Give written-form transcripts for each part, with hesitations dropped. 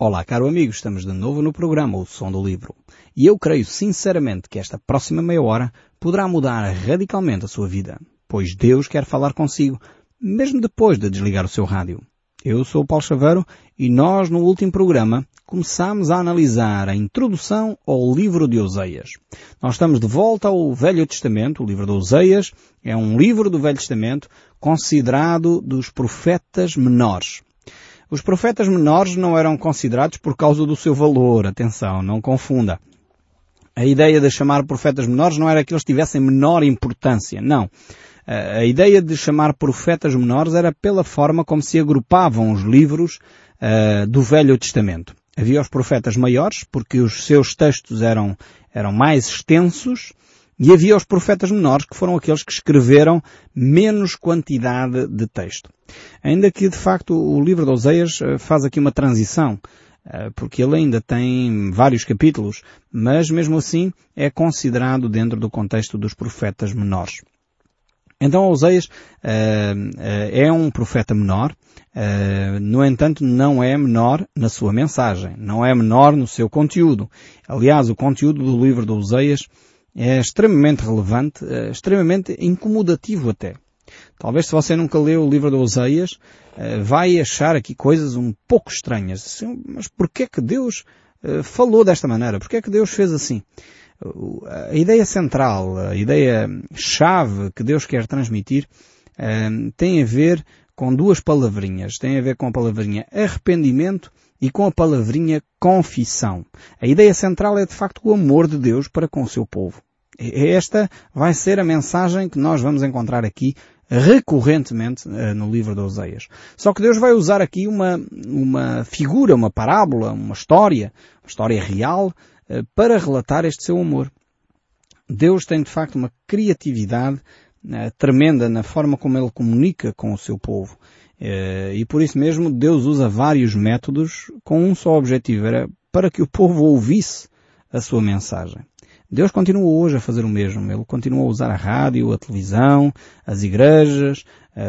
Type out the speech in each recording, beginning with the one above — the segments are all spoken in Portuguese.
Olá, caro amigo, estamos de novo no programa O Som do Livro. E eu creio sinceramente que esta próxima meia hora poderá mudar radicalmente a sua vida, pois Deus quer falar consigo, mesmo depois de desligar o seu rádio. Eu sou o Paulo Chaveiro e nós, no último programa, começámos a analisar a introdução ao livro de Oseias. Nós estamos de volta ao Velho Testamento. O livro de Oseias é um livro do Velho Testamento considerado dos Profetas Menores. Os profetas menores não eram considerados por causa do seu valor. Atenção, não confunda. A ideia de chamar profetas menores não era que eles tivessem menor importância, não. A ideia de chamar profetas menores era pela forma como se agrupavam os livros do Velho Testamento. Havia os profetas maiores, porque os seus textos eram mais extensos, e havia os profetas menores, que foram aqueles que escreveram menos quantidade de texto. Ainda que, de facto, o livro de Oseias faz aqui uma transição, porque ele ainda tem vários capítulos, mas mesmo assim é considerado dentro do contexto dos profetas menores. Então Oseias é um profeta menor, no entanto não é menor na sua mensagem, não é menor no seu conteúdo. Aliás, o conteúdo do livro de Oseias é extremamente relevante, extremamente incomodativo até. Talvez se você nunca leu o livro de Oseias, vai achar aqui coisas um pouco estranhas. Mas porquê que Deus falou desta maneira? Porquê que Deus fez assim? A ideia central, a ideia-chave que Deus quer transmitir tem a ver com duas palavrinhas. Tem a ver com a palavrinha arrependimento e com a palavrinha confissão. A ideia central é, de facto, o amor de Deus para com o seu povo. Esta vai ser a mensagem que nós vamos encontrar aqui recorrentemente no livro de Oseias. Só que Deus vai usar aqui uma figura, uma parábola, uma história real, para relatar este seu amor. Deus tem, de facto, uma criatividade tremenda na forma como ele comunica com o seu povo. E por isso mesmo Deus usa vários métodos com um só objetivo, era para que o povo ouvisse a sua mensagem. Deus continua hoje a fazer o mesmo. Ele continua a usar a rádio, a televisão, as igrejas,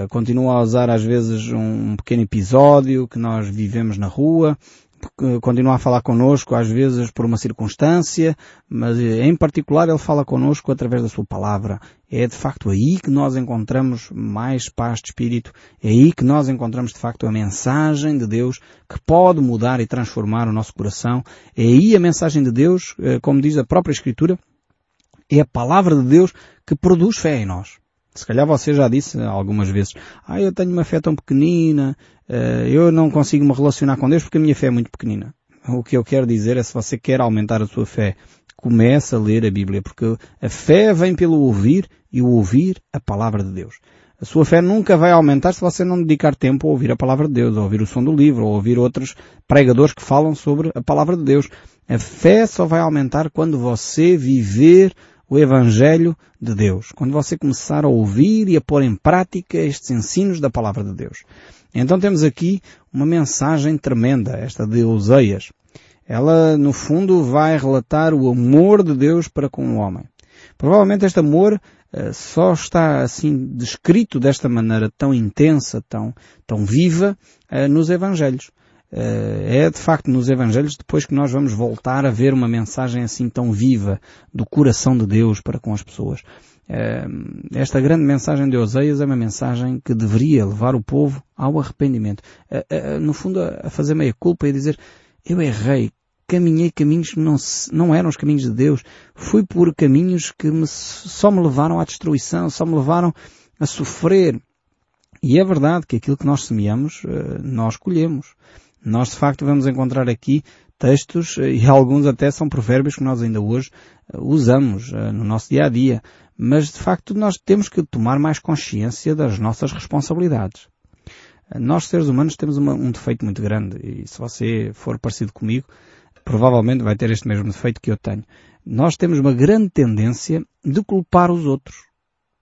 continua a usar às vezes um pequeno episódio que nós vivemos na rua, continua a falar connosco às vezes por uma circunstância, mas em particular ele fala connosco através da sua palavra. É de facto aí que nós encontramos mais paz de espírito, é aí que nós encontramos de facto a mensagem de Deus que pode mudar e transformar o nosso coração. É aí a mensagem de Deus, como diz a própria Escritura, é a palavra de Deus que produz fé em nós. Se calhar você já disse algumas vezes, eu tenho uma fé tão pequenina, eu não consigo me relacionar com Deus porque a minha fé é muito pequenina. O que eu quero dizer é, se você quer aumentar a sua fé, comece a ler a Bíblia, porque a fé vem pelo ouvir e o ouvir a palavra de Deus. A sua fé nunca vai aumentar se você não dedicar tempo a ouvir a palavra de Deus, a ouvir o som do livro, a ouvir outros pregadores que falam sobre a palavra de Deus. A fé só vai aumentar quando você viver o Evangelho de Deus, quando você começar a ouvir e a pôr em prática estes ensinos da Palavra de Deus. Então temos aqui uma mensagem tremenda, esta de Oseias. Ela, no fundo, vai relatar o amor de Deus para com o homem. Provavelmente este amor só está assim descrito desta maneira tão intensa, tão viva, nos Evangelhos. É de facto nos Evangelhos depois que nós vamos voltar a ver uma mensagem assim tão viva do coração de Deus para com as pessoas. Esta grande mensagem de Oseias é uma mensagem que deveria levar o povo ao arrependimento. No fundo, a fazer meia culpa e dizer, eu errei, caminhei caminhos que não eram os caminhos de Deus, fui por caminhos que só me levaram à destruição, só me levaram a sofrer. E é verdade que aquilo que nós semeamos, nós colhemos. Nós, de facto, vamos encontrar aqui textos, e alguns até são provérbios que nós ainda hoje usamos no nosso dia-a-dia. Mas, de facto, nós temos que tomar mais consciência das nossas responsabilidades. Nós, seres humanos, temos um defeito muito grande. E se você for parecido comigo, provavelmente vai ter este mesmo defeito que eu tenho. Nós temos uma grande tendência de culpar os outros.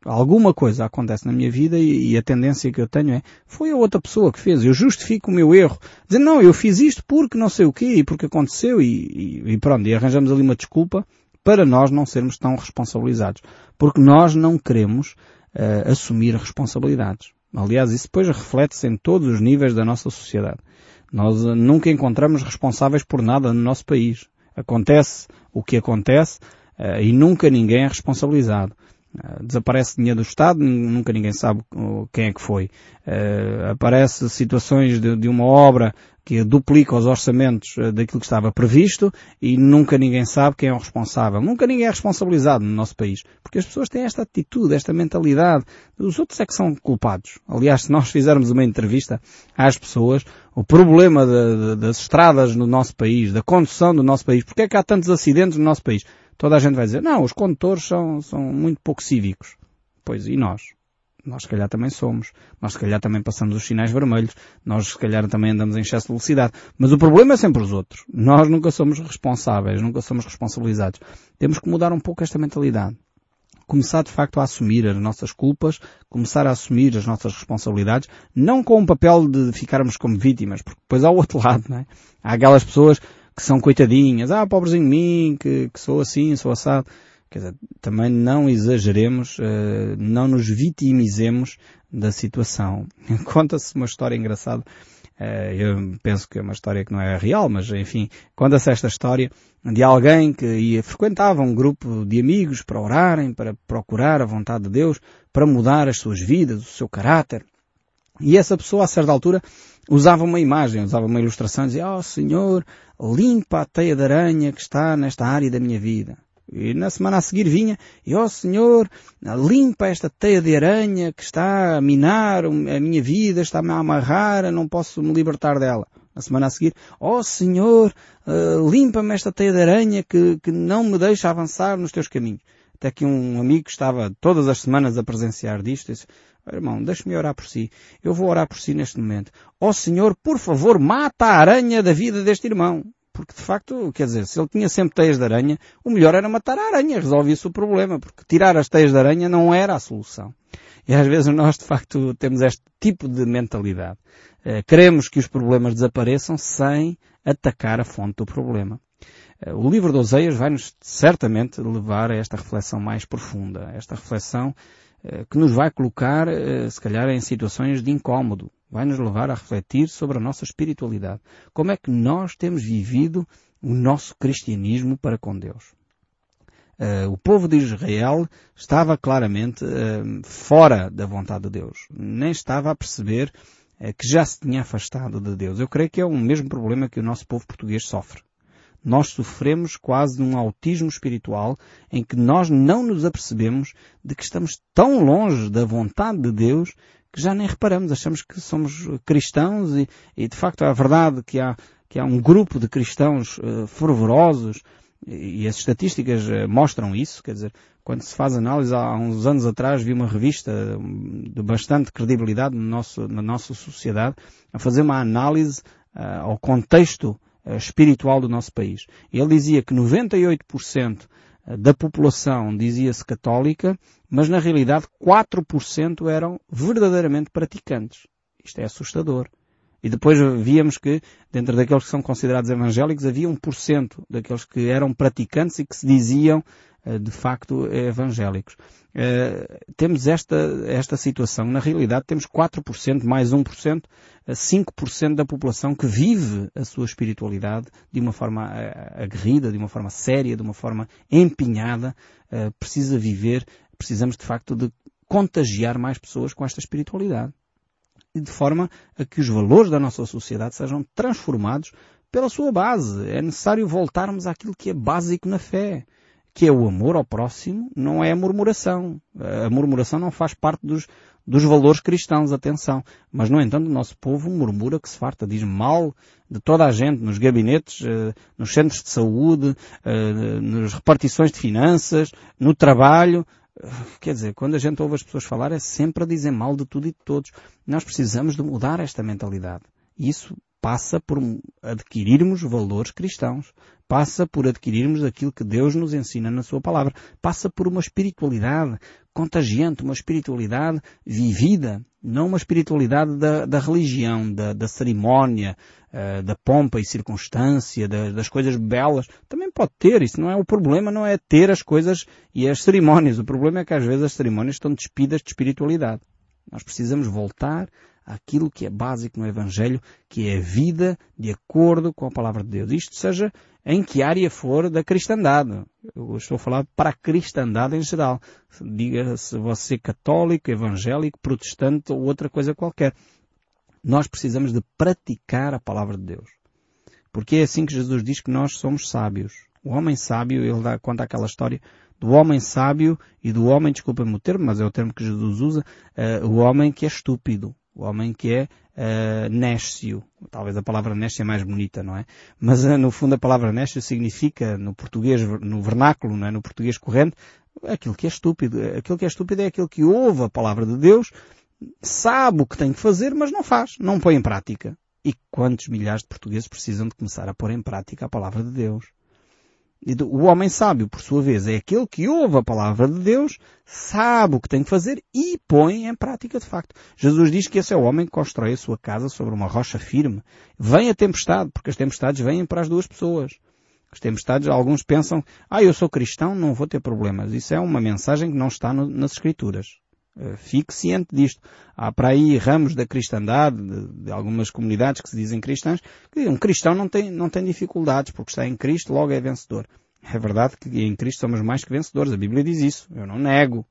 Alguma coisa acontece na minha vida e a tendência que eu tenho é, foi a outra pessoa que fez, eu justifico o meu erro, dizendo, não, eu fiz isto porque não sei o quê e porque aconteceu e pronto, e arranjamos ali uma desculpa para nós não sermos tão responsabilizados, porque nós não queremos assumir responsabilidades. Aliás, isso depois reflete-se em todos os níveis da nossa sociedade. Nós nunca encontramos responsáveis por nada no nosso país. Acontece o que acontece e nunca ninguém é responsabilizado. Desaparece dinheiro do Estado, nunca ninguém sabe quem é que foi. Aparece situações de uma obra que duplica os orçamentos daquilo que estava previsto e nunca ninguém sabe quem é o responsável. Nunca ninguém é responsabilizado no nosso país. Porque as pessoas têm esta atitude, esta mentalidade. Os outros é que são culpados. Aliás, se nós fizermos uma entrevista às pessoas, o problema das estradas no nosso país, da condução do nosso país, porque é que há tantos acidentes no nosso país? Toda a gente vai dizer, não, os condutores são muito pouco cívicos. Pois, e nós? Nós se calhar também somos. Nós se calhar também passamos os sinais vermelhos. Nós se calhar também andamos em excesso de velocidade. Mas o problema é sempre os outros. Nós nunca somos responsáveis, nunca somos responsabilizados. Temos que mudar um pouco esta mentalidade. Começar de facto a assumir as nossas culpas, começar a assumir as nossas responsabilidades, não com o papel de ficarmos como vítimas, porque depois há o outro lado, não é? Há aquelas pessoas que são coitadinhas, pobrezinho de mim, que sou assim, sou assado. Quer dizer, também não exageremos, não nos vitimizemos da situação. Conta-se uma história engraçada, eu penso que é uma história que não é real, mas enfim, conta-se esta história de alguém que frequentava um grupo de amigos para orarem, para procurar a vontade de Deus, para mudar as suas vidas, o seu caráter. E essa pessoa, a certa altura, usava uma imagem, usava uma ilustração, dizia, Senhor, limpa a teia de aranha que está nesta área da minha vida. E na semana a seguir vinha, e Senhor, limpa esta teia de aranha que está a minar a minha vida, está-me a amarrar, não posso me libertar dela. Na semana a seguir, Senhor, limpa-me esta teia de aranha que não me deixa avançar nos teus caminhos. Até que um amigo estava todas as semanas a presenciar disto, disse, irmão, deixe-me orar por si. Eu vou orar por si neste momento. Senhor, por favor, mata a aranha da vida deste irmão. Porque, de facto, quer dizer, se ele tinha sempre teias de aranha, o melhor era matar a aranha. Resolvia-se o problema, porque tirar as teias de aranha não era a solução. E às vezes nós, de facto, temos este tipo de mentalidade. Queremos que os problemas desapareçam sem atacar a fonte do problema. O livro de Oseias vai-nos, certamente, levar a esta reflexão mais profunda. Esta reflexão que nos vai colocar, se calhar, em situações de incómodo. Vai-nos levar a refletir sobre a nossa espiritualidade. Como é que nós temos vivido o nosso cristianismo para com Deus? O povo de Israel estava claramente fora da vontade de Deus. Nem estava a perceber que já se tinha afastado de Deus. Eu creio que é o mesmo problema que o nosso povo português sofre. Nós sofremos quase de um autismo espiritual em que nós não nos apercebemos de que estamos tão longe da vontade de Deus que já nem reparamos. Achamos que somos cristãos e de facto é verdade que há um grupo de cristãos fervorosos e as estatísticas mostram isso. Quer dizer, quando se faz análise, há uns anos atrás vi uma revista de bastante credibilidade na nossa sociedade a fazer uma análise ao contexto espiritual do nosso país. Ele dizia que 98% da população dizia-se católica, mas na realidade 4% eram verdadeiramente praticantes. Isto é assustador. E depois víamos que, dentro daqueles que são considerados evangélicos, havia 1% daqueles que eram praticantes e que se diziam, de facto, evangélicos. Temos esta situação. Na realidade, temos 4%, mais 1%, 5% da população que vive a sua espiritualidade de uma forma aguerrida, de uma forma séria, de uma forma empenhada. Precisa viver, precisamos, de facto, de contagiar mais pessoas com esta espiritualidade. De forma a que os valores da nossa sociedade sejam transformados pela sua base. É necessário voltarmos àquilo que é básico na fé, que é o amor ao próximo, não é a murmuração. A murmuração não faz parte dos valores cristãos, atenção. Mas, no entanto, o nosso povo murmura que se farta, diz mal de toda a gente, nos gabinetes, nos centros de saúde, nas repartições de finanças, no trabalho. Quer dizer, quando a gente ouve as pessoas falar, é sempre a dizer mal de tudo e de todos. Nós precisamos de mudar esta mentalidade. E isso passa por adquirirmos valores cristãos. Passa por adquirirmos aquilo que Deus nos ensina na sua palavra. Passa por uma espiritualidade contagiante, uma espiritualidade vivida. Não uma espiritualidade da religião, da cerimónia, da pompa e circunstância, das coisas belas. Também pode ter, isso não é o problema, não é ter as coisas e as cerimónias. O problema é que às vezes as cerimónias estão despidas de espiritualidade. Nós precisamos voltar aquilo que é básico no Evangelho, que é vida de acordo com a palavra de Deus. Isto seja em que área for da cristandade. Eu estou a falar para a cristandade em geral. Diga-se você católico, evangélico, protestante ou outra coisa qualquer. Nós precisamos de praticar a palavra de Deus. Porque é assim que Jesus diz que nós somos sábios. O homem sábio, ele conta aquela história do homem sábio e do homem, desculpem-me o termo, mas é o termo que Jesus usa, o homem que é estúpido. O homem que é néscio. Talvez a palavra néscio é mais bonita, não é? Mas no fundo a palavra néscio significa, no português, no vernáculo, não é? No português corrente, aquilo que é estúpido. Aquilo que é estúpido é aquilo que ouve a palavra de Deus, sabe o que tem que fazer, mas não faz, não põe em prática. E quantos milhares de portugueses precisam de começar a pôr em prática a palavra de Deus? E o homem sábio, por sua vez, é aquele que ouve a palavra de Deus, sabe o que tem que fazer e põe em prática de facto. Jesus diz que esse é o homem que constrói a sua casa sobre uma rocha firme. Vem a tempestade, porque as tempestades vêm para as duas pessoas. As tempestades, alguns pensam, eu sou cristão, não vou ter problemas. Isso é uma mensagem que não está nas Escrituras. Fique ciente disto. Há para aí ramos da cristandade, de algumas comunidades que se dizem cristãs, que um cristão não tem dificuldades, porque está em Cristo, logo é vencedor. É verdade que em Cristo somos mais que vencedores. A Bíblia diz isso. Eu não nego.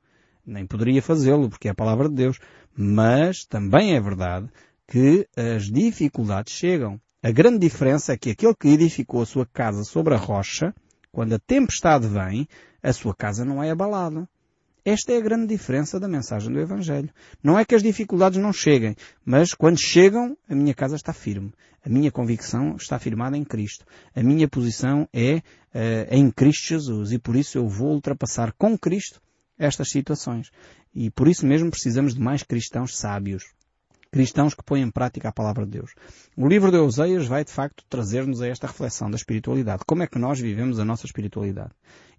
Nem poderia fazê-lo, porque é a palavra de Deus. Mas também é verdade que as dificuldades chegam. A grande diferença é que aquele que edificou a sua casa sobre a rocha, quando a tempestade vem, a sua casa não é abalada. Esta é a grande diferença da mensagem do Evangelho. Não é que as dificuldades não cheguem, mas quando chegam, a minha casa está firme. A minha convicção está firmada em Cristo. A minha posição é em Cristo Jesus. E por isso eu vou ultrapassar com Cristo estas situações. E por isso mesmo precisamos de mais cristãos sábios. Cristãos que põem em prática a palavra de Deus. O livro de Oseias vai, de facto, trazer-nos a esta reflexão da espiritualidade. Como é que nós vivemos a nossa espiritualidade?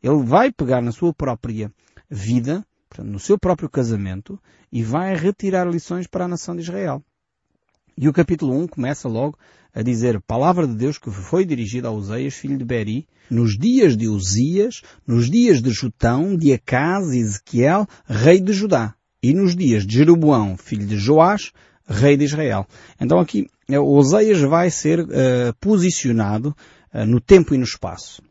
Ele vai pegar na sua própria vida, portanto, no seu próprio casamento, e vai retirar lições para a nação de Israel. E o capítulo 1 começa logo a dizer: palavra de Deus que foi dirigida a Oseias, filho de Beri, nos dias de Uzias, nos dias de Jotão, de Acaz e Ezequiel, rei de Judá, e nos dias de Jeroboão, filho de Joás, rei de Israel. Então aqui Oseias vai ser posicionado no tempo e no espaço.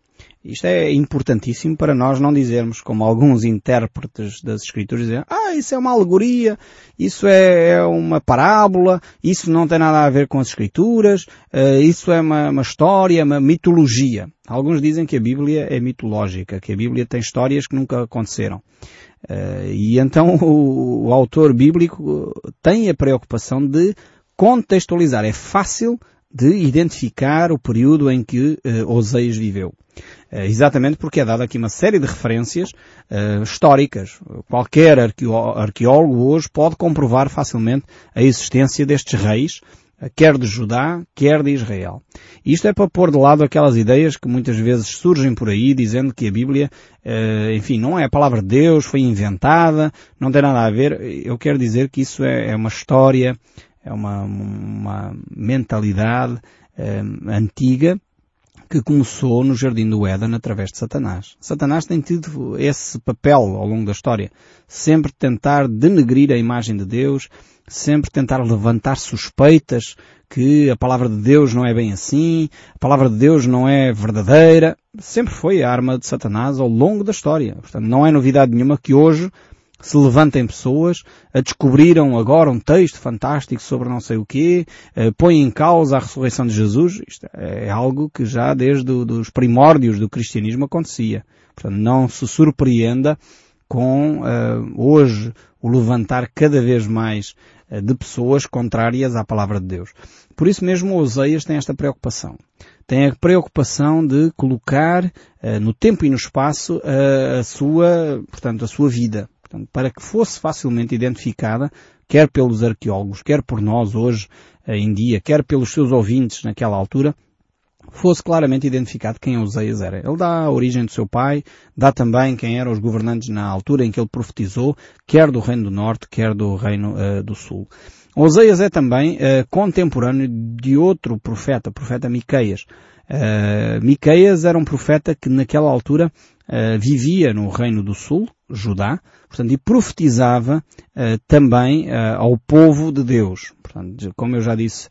Isto é importantíssimo para nós não dizermos, como alguns intérpretes das Escrituras dizem, isso é uma alegoria, isso é uma parábola, isso não tem nada a ver com as Escrituras, isso é uma história, uma mitologia. Alguns dizem que a Bíblia é mitológica, que a Bíblia tem histórias que nunca aconteceram. E então o autor bíblico tem a preocupação de contextualizar. É fácil de identificar o período em que Oseias viveu. Exatamente porque é dada aqui uma série de referências históricas. Qualquer arqueólogo hoje pode comprovar facilmente a existência destes reis, quer de Judá, quer de Israel. Isto é para pôr de lado aquelas ideias que muitas vezes surgem por aí, dizendo que a Bíblia, não é a palavra de Deus, foi inventada, não tem nada a ver. Eu quero dizer que isso é uma história, é uma mentalidade antiga que começou no Jardim do Éden através de Satanás. Satanás tem tido esse papel ao longo da história. Sempre tentar denegrir a imagem de Deus, sempre tentar levantar suspeitas que a palavra de Deus não é bem assim, a palavra de Deus não é verdadeira. Sempre foi a arma de Satanás ao longo da história. Portanto, não é novidade nenhuma que hoje se levantem pessoas, descobriram agora um texto fantástico sobre não sei o quê, põem em causa a ressurreição de Jesus. Isto é algo que já desde os primórdios do cristianismo acontecia. Portanto, não se surpreenda com hoje o levantar cada vez mais de pessoas contrárias à palavra de Deus. Por isso mesmo Oseias tem esta preocupação. Tem a preocupação de colocar no tempo e no espaço a sua vida. Portanto, para que fosse facilmente identificada, quer pelos arqueólogos, quer por nós hoje em dia, quer pelos seus ouvintes naquela altura, fosse claramente identificado quem Oseias era. Ele dá a origem do seu pai, dá também quem eram os governantes na altura em que ele profetizou, quer do Reino do Norte, quer do Reino do Sul. Oseias é também contemporâneo de outro profeta, o profeta Miqueias. Miqueias era um profeta que naquela altura vivia no Reino do Sul, Judá, portanto, e profetizava também ao povo de Deus. Portanto, como eu já disse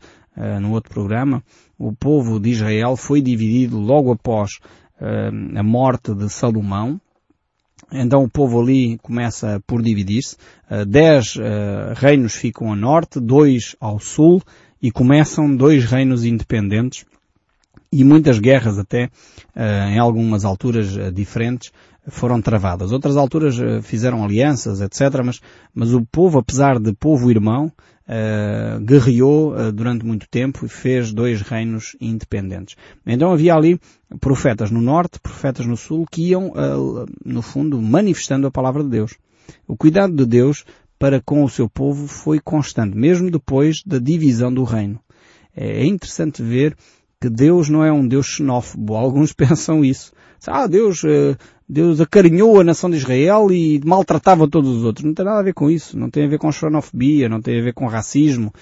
no outro programa, o povo de Israel foi dividido logo após a morte de Salomão. Então o povo ali começa por dividir-se. 10 reinos ficam a norte, 2 ao sul, e começam 2 reinos independentes e muitas guerras até, em algumas alturas diferentes, foram travadas. Outras alturas fizeram alianças, etc., mas o povo, apesar de povo irmão, guerreou durante muito tempo e fez 2 reinos independentes. Então havia ali profetas no norte, profetas no sul, que iam, no fundo, manifestando a palavra de Deus. O cuidado de Deus para com o seu povo foi constante, mesmo depois da divisão do reino. É interessante ver que Deus não é um Deus xenófobo. Alguns pensam isso. Deus acarinhou a nação de Israel e maltratava todos os outros. Não tem nada a ver com isso. Não tem a ver com xenofobia, não tem a ver com racismo.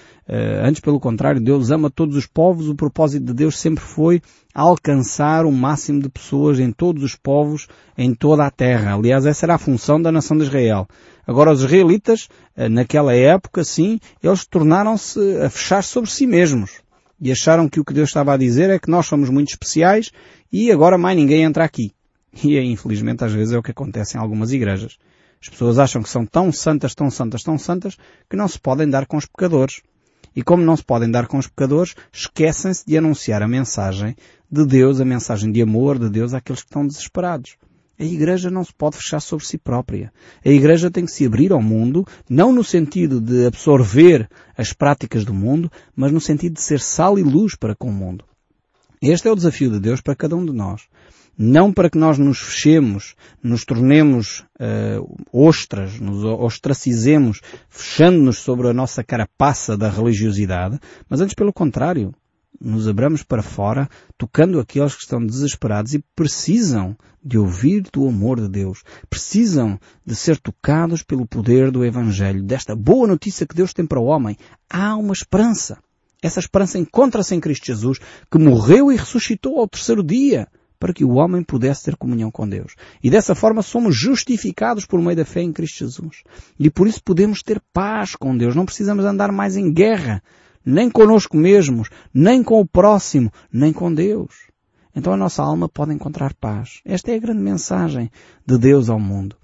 Antes, pelo contrário, Deus ama todos os povos. O propósito de Deus sempre foi alcançar o máximo de pessoas em todos os povos, em toda a terra. Aliás, essa era a função da nação de Israel. Agora, os israelitas, naquela época, sim, eles tornaram-se a fechar sobre si mesmos. E acharam que o que Deus estava a dizer é que nós somos muito especiais e agora mais ninguém entra aqui. E infelizmente às vezes é o que acontece em algumas igrejas. As pessoas acham que são tão santas, tão santas, tão santas, que não se podem dar com os pecadores. E como não se podem dar com os pecadores, esquecem-se de anunciar a mensagem de Deus, a mensagem de amor de Deus àqueles que estão desesperados. A igreja não se pode fechar sobre si própria. A igreja tem que se abrir ao mundo, não no sentido de absorver as práticas do mundo, mas no sentido de ser sal e luz para com o mundo. Este é o desafio de Deus para cada um de nós. Não para que nós nos fechemos, nos tornemos ostras, nos ostracizemos, fechando-nos sobre a nossa carapaça da religiosidade, mas antes pelo contrário. Nos abramos para fora, tocando aqueles que estão desesperados e precisam de ouvir do amor de Deus. Precisam de ser tocados pelo poder do Evangelho, desta boa notícia que Deus tem para o homem. Há uma esperança. Essa esperança encontra-se em Cristo Jesus, que morreu e ressuscitou ao terceiro dia, para que o homem pudesse ter comunhão com Deus. E dessa forma somos justificados por meio da fé em Cristo Jesus. E por isso podemos ter paz com Deus. Não precisamos andar mais em guerra. Nem connosco mesmos, nem com o próximo, nem com Deus. Então a nossa alma pode encontrar paz. Esta é a grande mensagem de Deus ao mundo.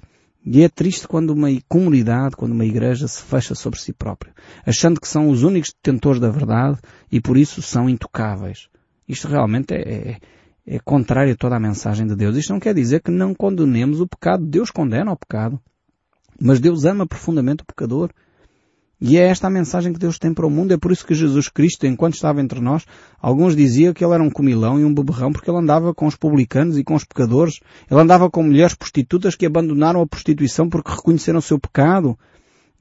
E é triste quando uma comunidade, quando uma igreja se fecha sobre si própria, achando que são os únicos detentores da verdade e por isso são intocáveis. Isto realmente é contrário a toda a mensagem de Deus. Isto não quer dizer que não condenemos o pecado. Deus condena o pecado. Mas Deus ama profundamente o pecador. E é esta a mensagem que Deus tem para o mundo. É por isso que Jesus Cristo, enquanto estava entre nós, alguns diziam que ele era um comilão e um beberrão porque ele andava com os publicanos e com os pecadores. Ele andava com mulheres prostitutas que abandonaram a prostituição porque reconheceram o seu pecado.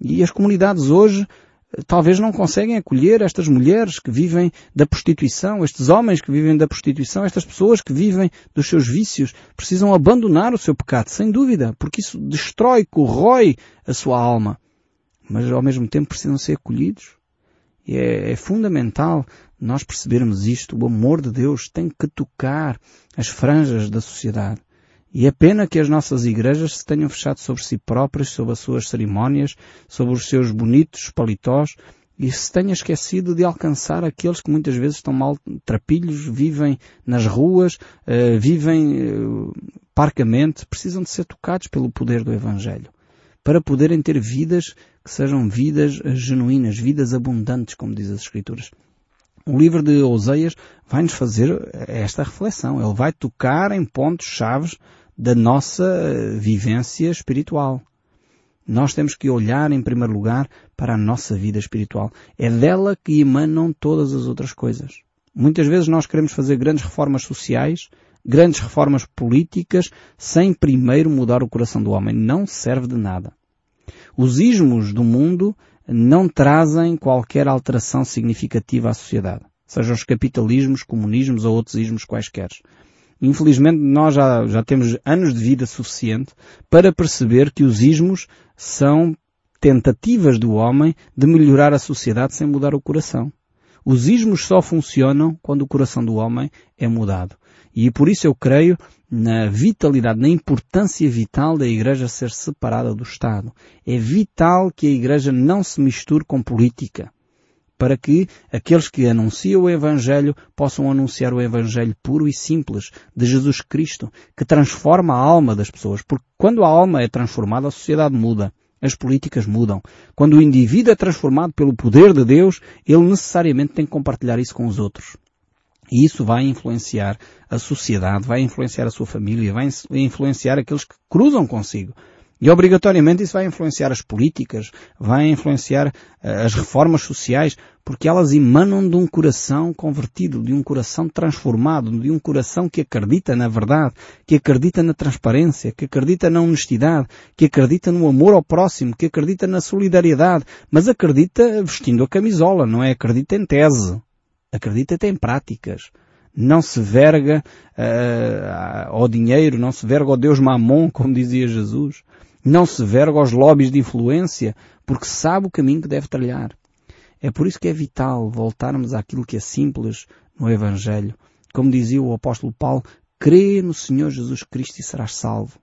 E as comunidades hoje talvez não conseguem acolher estas mulheres que vivem da prostituição, estes homens que vivem da prostituição, estas pessoas que vivem dos seus vícios. Precisam abandonar o seu pecado, sem dúvida, porque isso destrói, corrói a sua alma. Mas ao mesmo tempo precisam ser acolhidos. E é fundamental nós percebermos isto. O amor de Deus tem que tocar as franjas da sociedade. E é pena que as nossas igrejas se tenham fechado sobre si próprias, sobre as suas cerimónias, sobre os seus bonitos paletós, e se tenha esquecido de alcançar aqueles que muitas vezes estão mal trapilhos, vivem nas ruas, vivem parcamente, precisam de ser tocados pelo poder do Evangelho, para poderem ter vidas que sejam vidas genuínas, vidas abundantes, como diz as Escrituras. O livro de Oseias vai-nos fazer esta reflexão. Ele vai tocar em pontos-chave da nossa vivência espiritual. Nós temos que olhar, em primeiro lugar, para a nossa vida espiritual. É dela que emanam todas as outras coisas. Muitas vezes nós queremos fazer grandes reformas sociais, grandes reformas políticas, sem primeiro mudar o coração do homem. Não serve de nada. Os ismos do mundo não trazem qualquer alteração significativa à sociedade, sejam os capitalismos, comunismos ou outros ismos quaisquer. Infelizmente, nós já temos anos de vida suficiente para perceber que os ismos são tentativas do homem de melhorar a sociedade sem mudar o coração. Os ismos só funcionam quando o coração do homem é mudado. E por isso eu creio na vitalidade, na importância vital da Igreja ser separada do Estado. É vital que a Igreja não se misture com política, para que aqueles que anunciam o Evangelho possam anunciar o Evangelho puro e simples de Jesus Cristo, que transforma a alma das pessoas. Porque quando a alma é transformada, a sociedade muda, as políticas mudam. Quando o indivíduo é transformado pelo poder de Deus, ele necessariamente tem que compartilhar isso com os outros. E isso vai influenciar a sociedade, vai influenciar a sua família, vai influenciar aqueles que cruzam consigo. E obrigatoriamente isso vai influenciar as políticas, vai influenciar as reformas sociais, porque elas emanam de um coração convertido, de um coração transformado, de um coração que acredita na verdade, que acredita na transparência, que acredita na honestidade, que acredita no amor ao próximo, que acredita na solidariedade, mas acredita vestindo a camisola, não é acredita em tese, acredita até em práticas. Não se verga ao dinheiro, não se verga ao Deus Mamon, como dizia Jesus. Não se verga aos lobbies de influência, porque sabe o caminho que deve trilhar. É por isso que é vital voltarmos àquilo que é simples no Evangelho. Como dizia o apóstolo Paulo, crê no Senhor Jesus Cristo e serás salvo.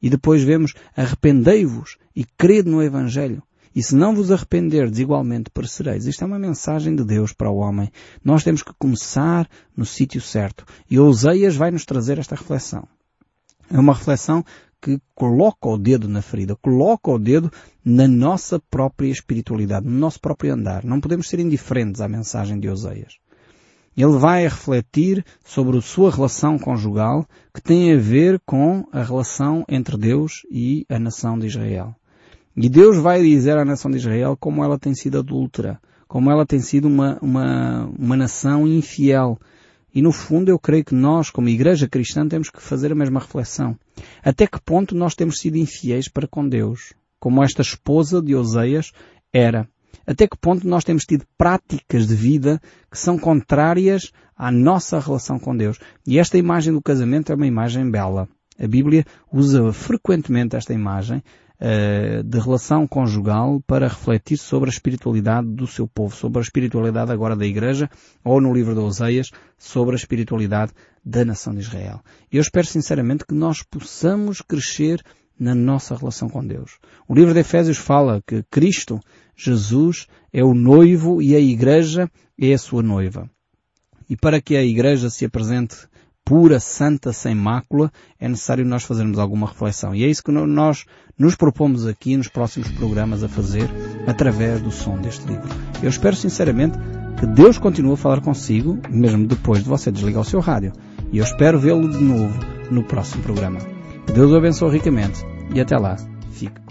E depois vemos, arrependei-vos e crede no Evangelho. E se não vos arrependerdes, igualmente perecereis. Isto é uma mensagem de Deus para o homem. Nós temos que começar no sítio certo. E Oseias vai nos trazer esta reflexão. É uma reflexão que coloca o dedo na ferida, coloca o dedo na nossa própria espiritualidade, no nosso próprio andar. Não podemos ser indiferentes à mensagem de Oseias. Ele vai refletir sobre a sua relação conjugal, que tem a ver com a relação entre Deus e a nação de Israel. E Deus vai dizer à nação de Israel como ela tem sido adúltera, como ela tem sido uma nação infiel. E no fundo eu creio que nós, como igreja cristã, temos que fazer a mesma reflexão. Até que ponto nós temos sido infiéis para com Deus, como esta esposa de Oseias era? Até que ponto nós temos tido práticas de vida que são contrárias à nossa relação com Deus? E esta imagem do casamento é uma imagem bela. A Bíblia usa frequentemente esta imagem de relação conjugal para refletir sobre a espiritualidade do seu povo, sobre a espiritualidade agora da Igreja, ou no livro de Oseias, sobre a espiritualidade da nação de Israel. Eu espero sinceramente que nós possamos crescer na nossa relação com Deus. O livro de Efésios fala que Cristo, Jesus, é o noivo e a Igreja é a sua noiva. E para que a Igreja se apresente pura, santa, sem mácula, é necessário nós fazermos alguma reflexão. E é isso que nós nos propomos aqui nos próximos programas a fazer através do som deste livro. Eu espero sinceramente que Deus continue a falar consigo, mesmo depois de você desligar o seu rádio. E eu espero vê-lo de novo no próximo programa. Que Deus o abençoe ricamente e até lá, fique